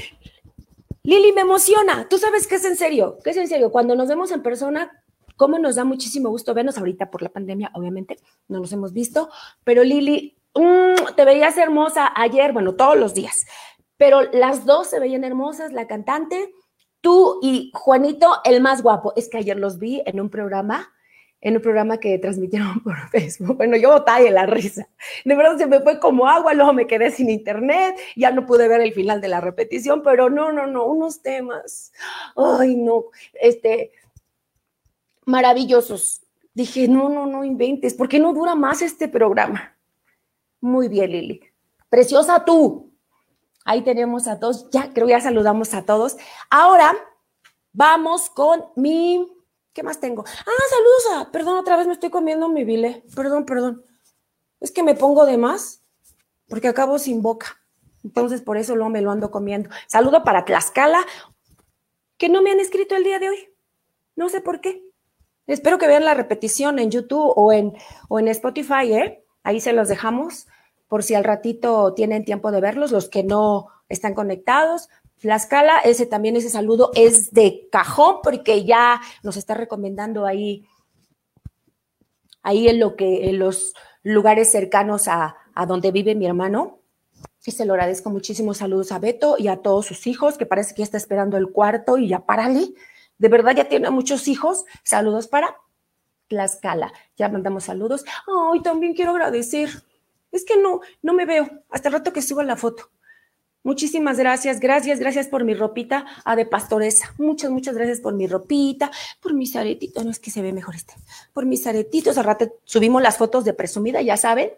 Lili, me emociona. Tú sabes que es en serio, Cuando nos vemos en persona, cómo nos da muchísimo gusto vernos ahorita por la pandemia, obviamente, no nos hemos visto, pero Lili... te veías hermosa ayer, bueno, todos los días, pero las dos se veían hermosas, la cantante, tú y Juanito, el más guapo. Es que ayer los vi en un programa que transmitieron por Facebook. Bueno, yo botaba de la risa. De verdad se me fue como agua, luego me quedé sin internet, ya no pude ver el final de la repetición, pero no, unos temas. Ay, no, maravillosos. Dije, no inventes, ¿por qué no dura más este programa? Muy bien, Lili. Preciosa tú. Ahí tenemos a todos. Ya, creo que ya saludamos a todos. Ahora vamos con mi... ¿Qué más tengo? Ah, saludos a... Perdón, otra vez me estoy comiendo mi bile. Perdón. Es que me pongo de más porque acabo sin boca. Entonces, por eso luego me lo ando comiendo. Saludo para Tlaxcala, que no me han escrito el día de hoy. No sé por qué. Espero que vean la repetición en YouTube o en Spotify, Ahí se los dejamos por si al ratito tienen tiempo de verlos, los que no están conectados. Tlaxcala, ese saludo es de cajón porque ya nos está recomendando ahí en los lugares cercanos a donde vive mi hermano. Y se lo agradezco muchísimo. Saludos a Beto y a todos sus hijos, que parece que ya está esperando el cuarto y ya párale. De verdad ya tiene muchos hijos. Saludos para Tlaxcala. Ya mandamos saludos. Ay, también quiero agradecer. Es que no me veo. Hasta el rato que suba la foto. Muchísimas gracias por mi ropita de Pastoreza. Muchas gracias por mi ropita, por mis aretitos. No, es que se ve mejor este. Por mis aretitos. Al rato subimos las fotos de presumida, ya saben.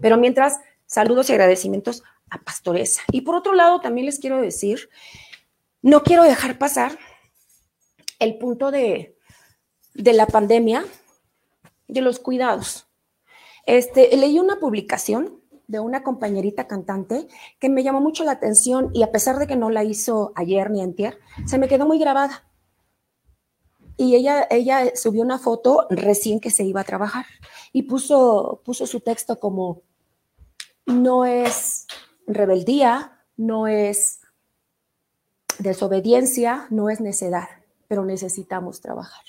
Pero mientras, saludos y agradecimientos a Pastoreza. Y por otro lado, también les quiero decir, no quiero dejar pasar el punto de la pandemia, de los cuidados. Leí una publicación de una compañerita cantante que me llamó mucho la atención y a pesar de que no la hizo ayer ni antier, se me quedó muy grabada. Y ella subió una foto recién que se iba a trabajar y puso su texto como: no es rebeldía, no es desobediencia, no es necedad, pero necesitamos trabajar.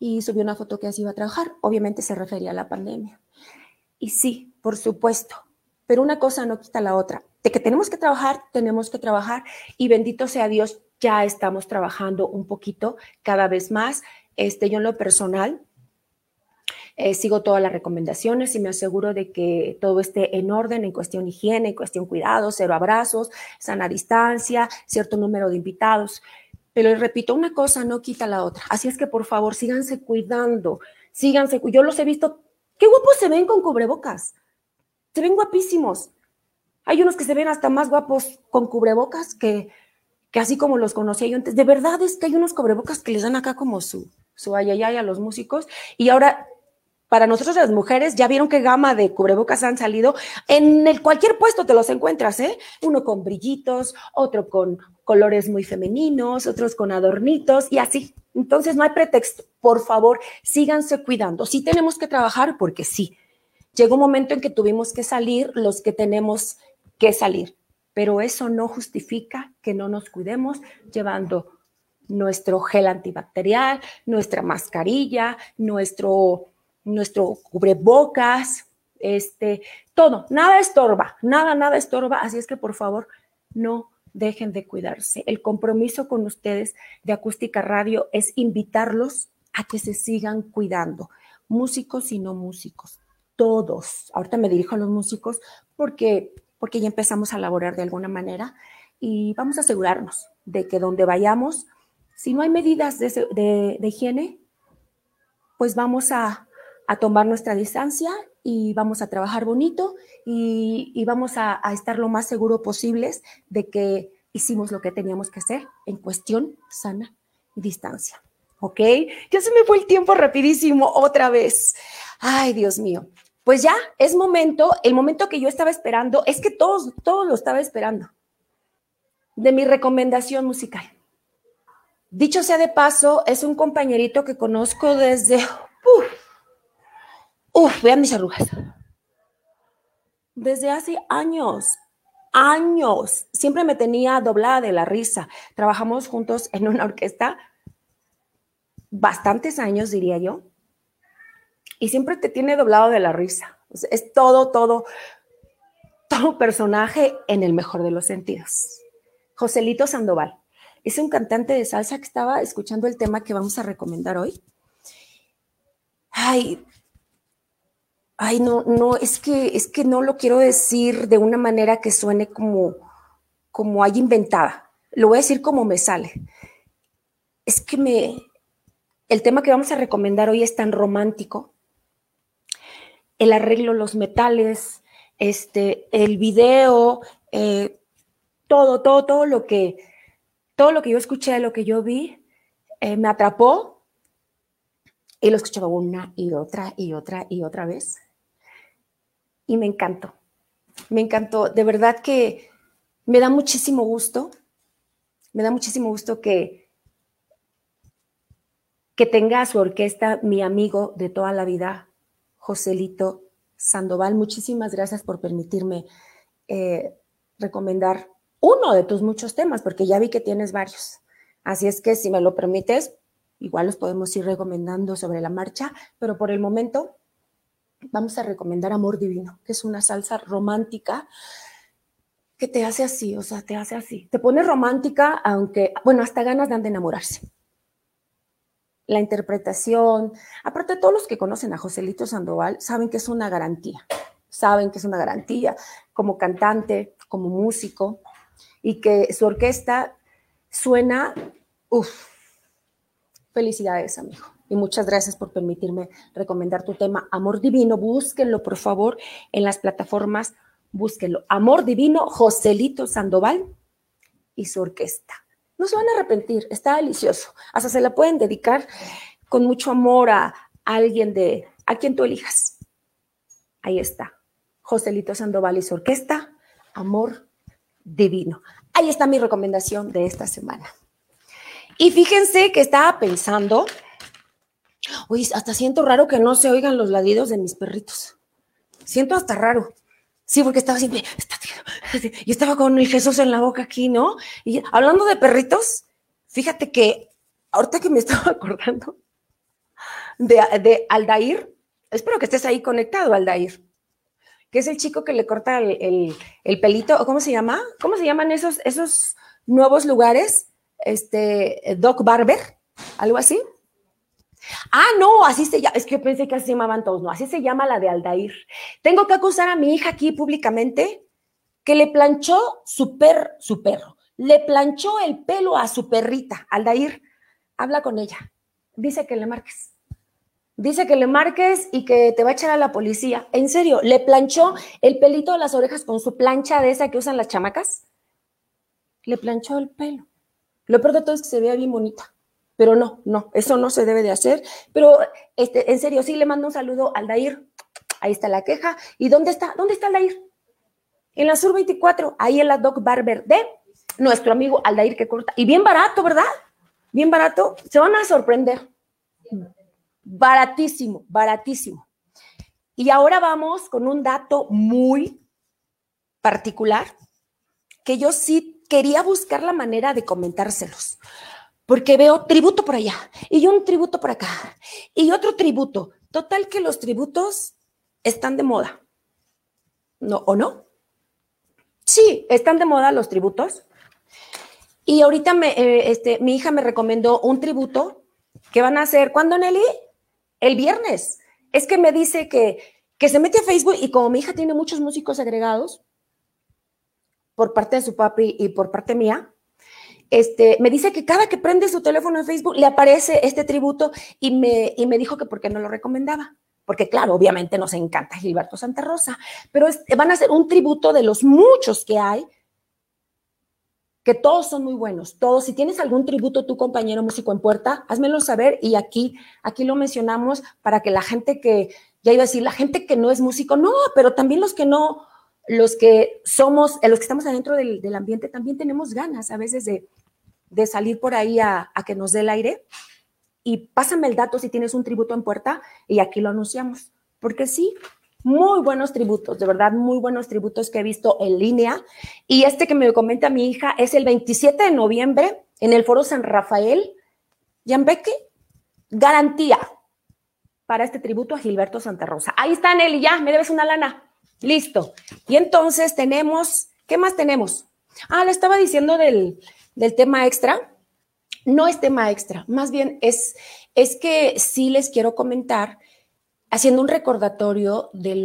Y subió una foto que así iba a trabajar, obviamente se refería a la pandemia. Y sí, por supuesto, pero una cosa no quita la otra. De que tenemos que trabajar y bendito sea Dios, ya estamos trabajando un poquito cada vez más. Yo en lo personal sigo todas las recomendaciones y me aseguro de que todo esté en orden en cuestión higiene, en cuestión cuidado, 0 abrazos, sana distancia, cierto número de invitados. Pero les repito, una cosa no quita la otra. Así es que por favor, síganse cuidando, síganse. Yo los he visto, qué guapos se ven con cubrebocas. Se ven guapísimos. Hay unos que se ven hasta más guapos con cubrebocas que así como los conocía yo antes. De verdad es que hay unos cubrebocas que les dan acá como su ayayay a los músicos. Y ahora, para nosotros las mujeres, ya vieron qué gama de cubrebocas han salido. En cualquier puesto te los encuentras, ¿eh? Uno con brillitos, otro con colores muy femeninos, otros con adornitos y así. Entonces no hay pretexto. Por favor, síganse cuidando. Sí tenemos que trabajar porque sí. Llegó un momento en que tuvimos que salir los que tenemos que salir, pero eso no justifica que no nos cuidemos llevando nuestro gel antibacterial, nuestra mascarilla, nuestro cubrebocas, todo. Nada estorba. Así es que, por favor, no dejen de cuidarse. El compromiso con ustedes de Acústica Radio es invitarlos a que se sigan cuidando, músicos y no músicos. Todos, ahorita me dirijo a los músicos porque ya empezamos a laborar de alguna manera y vamos a asegurarnos de que donde vayamos, si no hay medidas de higiene, pues vamos a tomar nuestra distancia y vamos a trabajar bonito y vamos a estar lo más seguro posibles de que hicimos lo que teníamos que hacer en cuestión sana y distancia. ¿Ok? Ya se me fue el tiempo rapidísimo otra vez. Ay, Dios mío. Pues ya es momento, el momento que yo estaba esperando, es que todos lo estaba esperando, de mi recomendación musical. Dicho sea de paso, es un compañerito que conozco desde... vean mis arrugas. Desde hace años. Siempre me tenía doblada de la risa. Trabajamos juntos en una orquesta bastantes años, diría yo. Y siempre te tiene doblado de la risa. O sea, es todo personaje en el mejor de los sentidos. Joselito Sandoval es un cantante de salsa que estaba escuchando el tema que vamos a recomendar hoy. Ay, no, es que no lo quiero decir de una manera que suene como hay inventada. Lo voy a decir como me sale. Es que el tema que vamos a recomendar hoy es tan romántico. El arreglo, los metales, el video, todo lo que yo escuché, lo que yo vi, me atrapó y lo escuchaba una y otra vez y me encantó. De verdad que me da muchísimo gusto que tenga a su orquesta mi amigo de toda la vida, Joselito Sandoval. Muchísimas gracias por permitirme recomendar uno de tus muchos temas, porque ya vi que tienes varios. Así es que si me lo permites, igual los podemos ir recomendando sobre la marcha, pero por el momento vamos a recomendar Amor Divino, que es una salsa romántica que te hace así, te pone romántica, aunque, bueno, hasta ganas dan de enamorarse. La interpretación, aparte todos los que conocen a Joselito Sandoval saben que es una garantía, como cantante, como músico, y que su orquesta suena, felicidades, amigo, y muchas gracias por permitirme recomendar tu tema, Amor Divino. Búsquenlo, por favor, en las plataformas, búsquenlo, Amor Divino, Joselito Sandoval y su orquesta. No se van a arrepentir, está delicioso. Hasta se la pueden dedicar con mucho amor a alguien a quien tú elijas. Ahí está, Joselito Sandoval y su orquesta, Amor Divino. Ahí está mi recomendación de esta semana. Y fíjense que estaba pensando, uy, hasta siento raro que no se oigan los ladidos de mis perritos. Siento hasta raro. Sí, porque estaba siempre, yo estaba con el Jesús en la boca aquí, ¿no? Y hablando de perritos, fíjate que ahorita que me estaba acordando de Aldair, espero que estés ahí conectado, Aldair, que es el chico que le corta el pelito, ¿cómo se llama? ¿Cómo se llaman esos nuevos lugares? Doc Barber, algo así. Ah, no, así se llama, es que yo pensé que así se llamaban todos, no, así se llama la de Aldair. Tengo que acusar a mi hija aquí públicamente que le planchó su perro, le planchó el pelo a su perrita. Aldair, habla con ella, dice que le marques. Dice que le marques y que te va a echar a la policía. En serio, le planchó el pelito de las orejas con su plancha de esa que usan las chamacas. Le planchó el pelo. Lo peor de todo es que se veía bien bonita. Pero no, eso no se debe de hacer. Pero en serio, sí, le mando un saludo a Aldair. Ahí está la queja. ¿Y dónde está? ¿Dónde está Aldair? En la Sur 24, ahí en la Doc Barber de nuestro amigo Aldair que corta. Y bien barato, ¿verdad? Bien barato. Se van a sorprender. Baratísimo, baratísimo. Y ahora vamos con un dato muy particular que yo sí quería buscar la manera de comentárselos, porque veo tributo por allá y un tributo por acá y otro tributo. Total que los tributos están de moda. ¿No o no? Sí, están de moda los tributos. Y ahorita mi hija me recomendó un tributo que van a hacer, ¿cuándo, Nelly? El viernes. Es que me dice que se mete a Facebook y como mi hija tiene muchos músicos agregados por parte de su papi y por parte mía, me dice que cada que prende su teléfono en Facebook le aparece este tributo y me dijo que por qué no lo recomendaba. Porque claro, obviamente nos encanta Gilberto Santa Rosa, pero van a hacer un tributo de los muchos que hay, que todos son muy buenos, todos. Si tienes algún tributo, tu compañero músico en puerta, házmelo saber y aquí lo mencionamos para que la gente que, ya iba a decir, la gente que no es músico, no, pero también los que no, los que estamos adentro del ambiente, también tenemos ganas a veces de salir por ahí a que nos dé el aire. Y pásame el dato si tienes un tributo en puerta y aquí lo anunciamos, porque sí. Muy buenos tributos, de verdad, muy buenos tributos que he visto en línea. Y que me comenta mi hija es el 27 de noviembre en el Foro San Rafael. Yanbeque, garantía para este tributo a Gilberto Santa Rosa. Ahí está, Nelly, ya, me debes una lana. Listo. Y entonces tenemos, ¿qué más tenemos? Ah, le estaba diciendo del tema extra. No es tema extra, más bien es que sí les quiero comentar haciendo un recordatorio del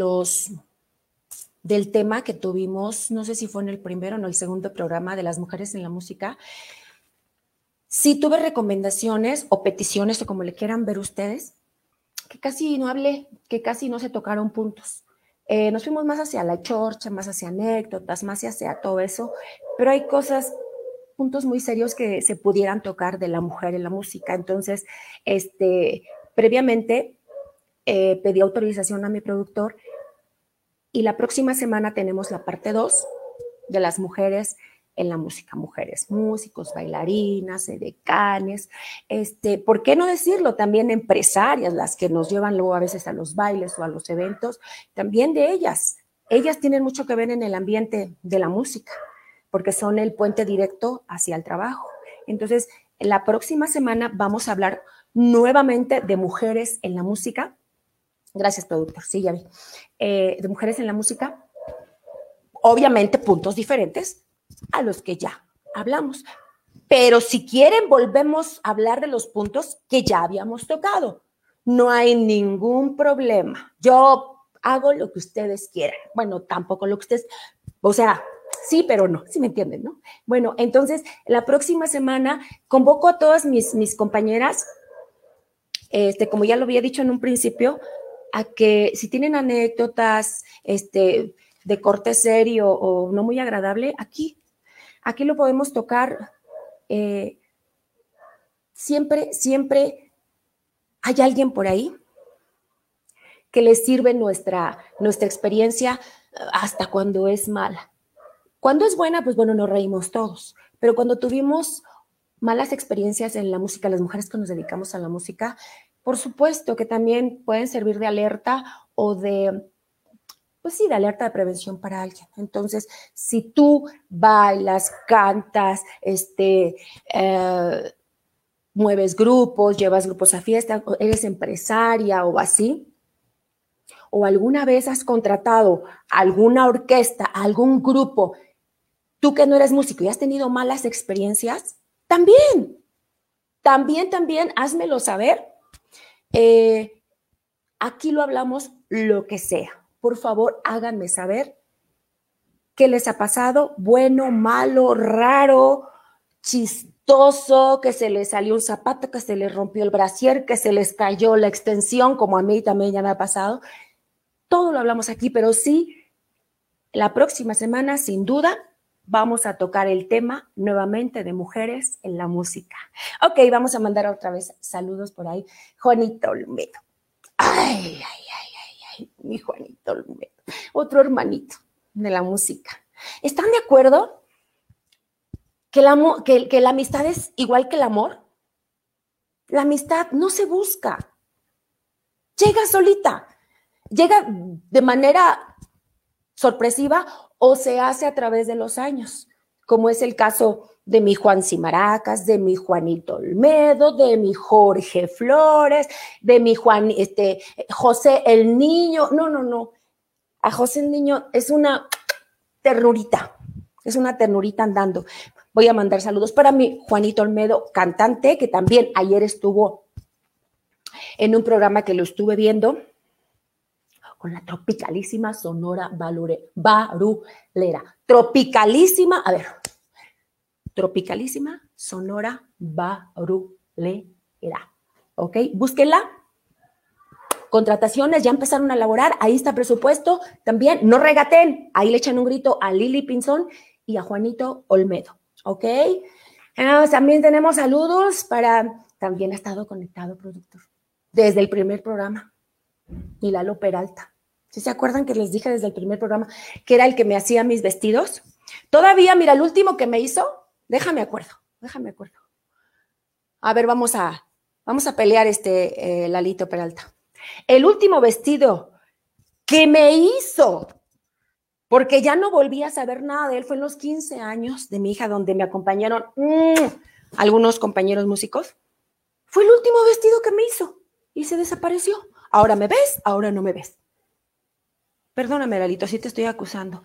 tema que tuvimos, no sé si fue en el primero o en el segundo programa de las mujeres en la música. Sí tuve recomendaciones o peticiones o como le quieran ver ustedes, que casi no hablé, que casi no se tocaron puntos. Nos fuimos más hacia la chorcha, más hacia anécdotas, más hacia todo eso, pero hay cosas, puntos muy serios que se pudieran tocar de la mujer en la música. Entonces, previamente... pedí autorización a mi productor y la próxima semana tenemos la parte 2 de las mujeres en la música, mujeres músicos, bailarinas, edecanes, ¿por qué no decirlo? También empresarias, las que nos llevan luego a veces a los bailes o a los eventos, también de ellas tienen mucho que ver en el ambiente de la música, porque son el puente directo hacia el trabajo. Entonces, la próxima semana vamos a hablar nuevamente de mujeres en la música. Gracias, productor. Sí, ya vi. De mujeres en la música, obviamente puntos diferentes a los que ya hablamos. Pero si quieren, volvemos a hablar de los puntos que ya habíamos tocado. No hay ningún problema. Yo hago lo que ustedes quieran. Bueno, tampoco lo que ustedes... O sea, sí, pero no. Sí me entienden, ¿no? Bueno, entonces, la próxima semana convoco a todas mis compañeras, como ya lo había dicho en un principio, a que si tienen anécdotas de corte serio o no muy agradable, aquí lo podemos tocar. Siempre hay alguien por ahí que les sirve nuestra experiencia, hasta cuando es mala. Cuando es buena, pues bueno, nos reímos todos, pero cuando tuvimos malas experiencias en la música, las mujeres que nos dedicamos a la música, por supuesto que también pueden servir de alerta o de, pues sí, de alerta de prevención para alguien. Entonces, si tú bailas, cantas, mueves grupos, llevas grupos a fiestas, eres empresaria o así, o alguna vez has contratado alguna orquesta, algún grupo, tú que no eres músico y has tenido malas experiencias, también, házmelo saber. Aquí lo hablamos lo que sea. Por favor, háganme saber qué les ha pasado, bueno, malo, raro, chistoso, que se les salió un zapato, que se les rompió el brasier, que se les cayó la extensión, como a mí también ya me ha pasado. Todo lo hablamos aquí, pero sí, la próxima semana, sin duda, vamos a tocar el tema nuevamente de mujeres en la música. Ok, vamos a mandar otra vez saludos por ahí. Juanito Olmedo. Ay, mi Juanito Olmedo. Otro hermanito de la música. ¿Están de acuerdo que la amistad es igual que el amor? La amistad no se busca. Llega solita. Llega de manera sorpresiva o se hace a través de los años, como es el caso de mi Juan Cimaracas, de mi Juanito Olmedo, de mi Jorge Flores, de mi Juan, José el Niño. No. A José el Niño es una ternurita andando. Voy a mandar saludos para mi Juanito Olmedo, cantante, que también ayer estuvo en un programa que lo estuve viendo, con la Tropicalísima Sonora Barulera. Tropicalísima Sonora Barulera. ¿Ok? Búsquenla. Contrataciones, ya empezaron a elaborar. Ahí está presupuesto. También, no regaten. Ahí le echan un grito a Lili Pinzón y a Juanito Olmedo. ¿Ok? También tenemos saludos para... También ha estado conectado, productor, desde el primer programa. Y Lalo Peralta. ¿Sí se acuerdan que les dije desde el primer programa que era el que me hacía mis vestidos? Todavía, mira, el último que me hizo, déjame acuerdo. A ver, vamos a pelear Lalito Peralta. El último vestido que me hizo, porque ya no volví a saber nada de él, fue en los 15 años de mi hija, donde me acompañaron algunos compañeros músicos. Fue el último vestido que me hizo y se desapareció. Ahora me ves, ahora no me ves. Perdóname, Lalito, sí te estoy acusando.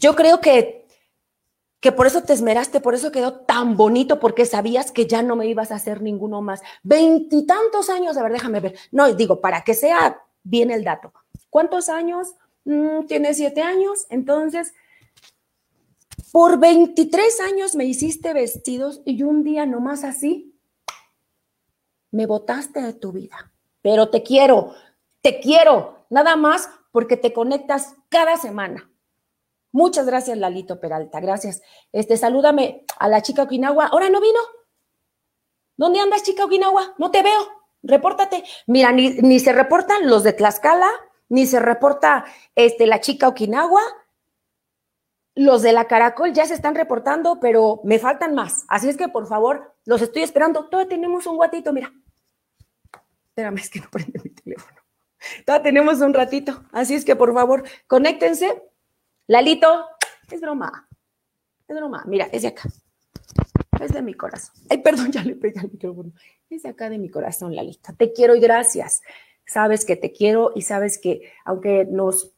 Yo creo que por eso te esmeraste, por eso quedó tan bonito, porque sabías que ya no me ibas a hacer ninguno más. 20 y tantos años, a ver, déjame ver. No, digo, para que sea bien el dato. ¿Cuántos años? Tienes 7 años. Entonces, por 23 años me hiciste vestidos y un día nomás así me botaste de tu vida. Pero te quiero, nada más porque te conectas cada semana. Muchas gracias, Lalito Peralta, gracias. Salúdame a la chica Okinawa. ¿Ahora no vino? ¿Dónde andas, chica Okinawa? No te veo, repórtate. Mira, ni se reportan los de Tlaxcala, ni se reporta la chica Okinawa. Los de la Caracol ya se están reportando, pero me faltan más. Así es que, por favor, los estoy esperando. Todavía tenemos un guatito, mira. Espérame, es que no prende mi teléfono. Todavía tenemos un ratito, así es que por favor, conéctense. Lalito, es broma. Mira, es de acá, es de mi corazón. Ay, perdón, ya le pegué al micrófono. Es de acá de mi corazón, Lalita. Te quiero y gracias. Sabes que te quiero y sabes que aunque nos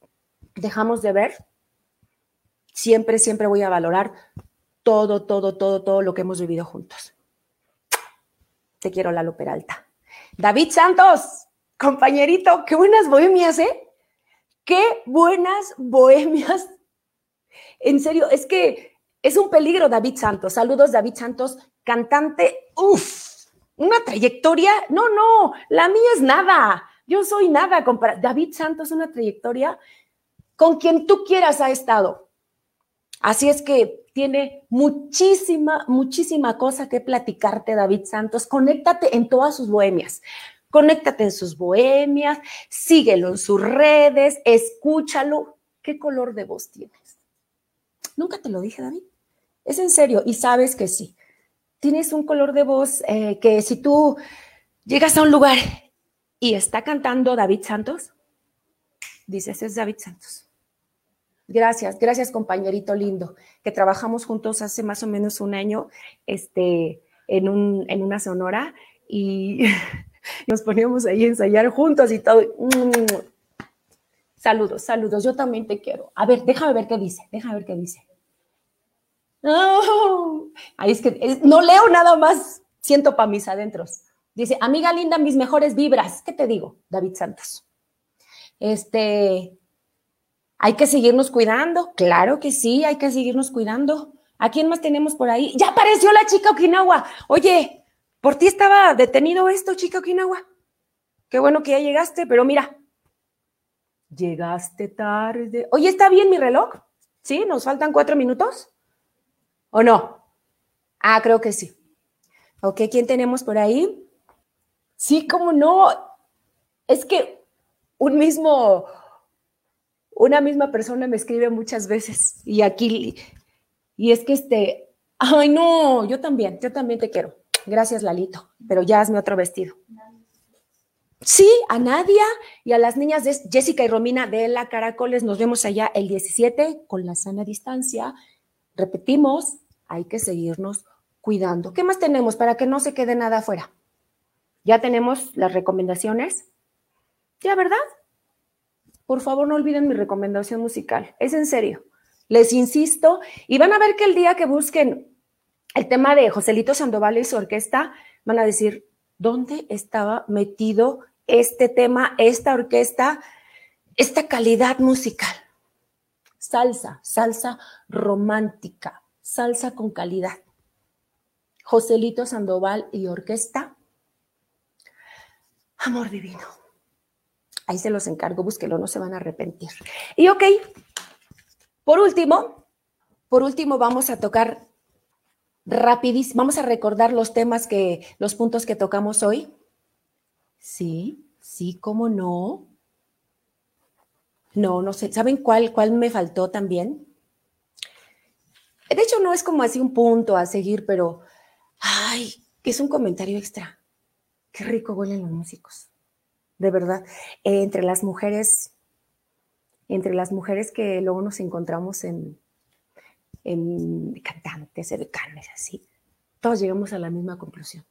dejamos de ver, siempre voy a valorar todo lo que hemos vivido juntos. Te quiero, Lalo Peralta. David Santos, compañerito, qué buenas bohemias, ¿eh? Qué buenas bohemias. En serio, es que es un peligro David Santos. Saludos, David Santos, cantante. Uf, una trayectoria. No, la mía es nada. Yo soy nada. David Santos, una trayectoria con quien tú quieras ha estado. Así es que tiene muchísima cosa que platicarte, David Santos. Conéctate en todas sus bohemias. Síguelo en sus redes, escúchalo. ¿qué color de voz tienes? Nunca te lo dije, David. Es en serio, y sabes que sí. Tienes un color de voz que si tú llegas a un lugar y está cantando David Santos, dices, es David Santos. Gracias, gracias compañerito lindo, que trabajamos juntos hace más o menos un año en una sonora y nos poníamos ahí a ensayar juntos y todo. Saludos, saludos, yo también te quiero. A ver, déjame ver qué dice, déjame ver qué dice. Oh, ahí es que no leo nada más, siento para mis adentros. Dice, amiga linda, mis mejores vibras. ¿Qué te digo, David Santos? Hay que seguirnos cuidando. Claro que sí, hay que seguirnos cuidando. ¿A quién más tenemos por ahí? ¡Ya apareció la chica Okinawa! Oye, por ti estaba detenido esto, chica Okinawa. Qué bueno que ya llegaste, pero mira. Llegaste tarde. Oye, ¿está bien mi reloj? ¿Sí? ¿Nos faltan 4 minutos? ¿O no? Ah, creo que sí. Ok, ¿quién tenemos por ahí? Sí, cómo no. Es que una misma persona me escribe muchas veces y aquí, y es que ay no, yo también te quiero. Gracias, Lalito, pero ya hazme otro vestido. Sí, a Nadia y a las niñas de Jessica y Romina de la Caracoles, nos vemos allá el 17 con la sana distancia. Repetimos, hay que seguirnos cuidando. ¿Qué más tenemos para que no se quede nada afuera? Ya tenemos las recomendaciones. Ya, ¿verdad? Por favor, no olviden mi recomendación musical. Es en serio. Les insisto. Y van a ver que el día que busquen el tema de Joselito Sandoval y su orquesta, van a decir, ¿dónde estaba metido este tema, esta orquesta, esta calidad musical? Salsa, salsa romántica, salsa con calidad. Joselito Sandoval y orquesta, Amor Divino. Ahí se los encargo, búsquelo, no se van a arrepentir. Y ok, por último vamos a tocar rapidísimo, vamos a recordar los puntos que tocamos hoy. Sí, cómo no. No sé, ¿saben cuál me faltó también? De hecho, no es como así un punto a seguir, pero, ay, es un comentario extra. Qué rico huelen los músicos, de verdad. Entre las mujeres que luego nos encontramos en cantantes, edecanes, así, todos llegamos a la misma conclusión.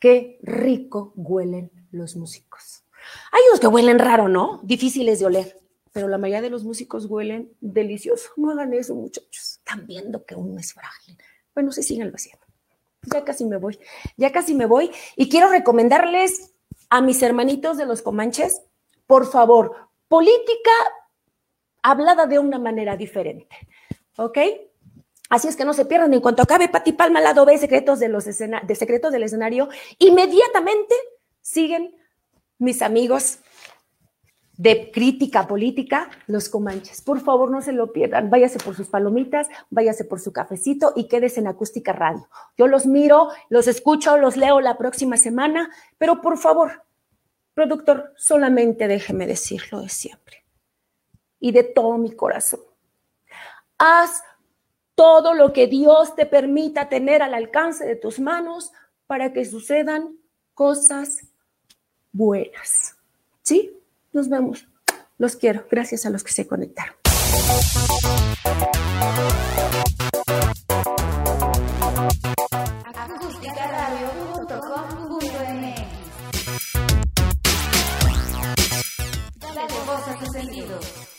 Qué rico huelen los músicos. Hay unos que huelen raro, ¿no? Difíciles de oler, pero la mayoría de los músicos huelen delicioso. No hagan eso, muchachos. Están viendo que uno es frágil. Bueno, sí, síganlo haciendo. Ya casi me voy. Y quiero recomendarles a mis hermanitos de los Comanches, por favor, política hablada de una manera diferente, ¿ok? Así es que no se pierdan. En cuanto acabe Pati Palma, lado B, secretos del escenario, inmediatamente siguen mis amigos de crítica política, los Comanches. Por favor, no se lo pierdan. Váyase por sus palomitas, váyase por su cafecito y quédese en Acústica Radio. Yo los miro, los escucho, los leo la próxima semana, pero por favor, productor, solamente déjeme decirlo de siempre y de todo mi corazón. Haz todo lo que Dios te permita tener al alcance de tus manos para que sucedan cosas buenas. ¿Sí? Nos vemos. Los quiero. Gracias a los que se conectaron. Acústica Radio.com.mx. Dale voz a tus sentidos.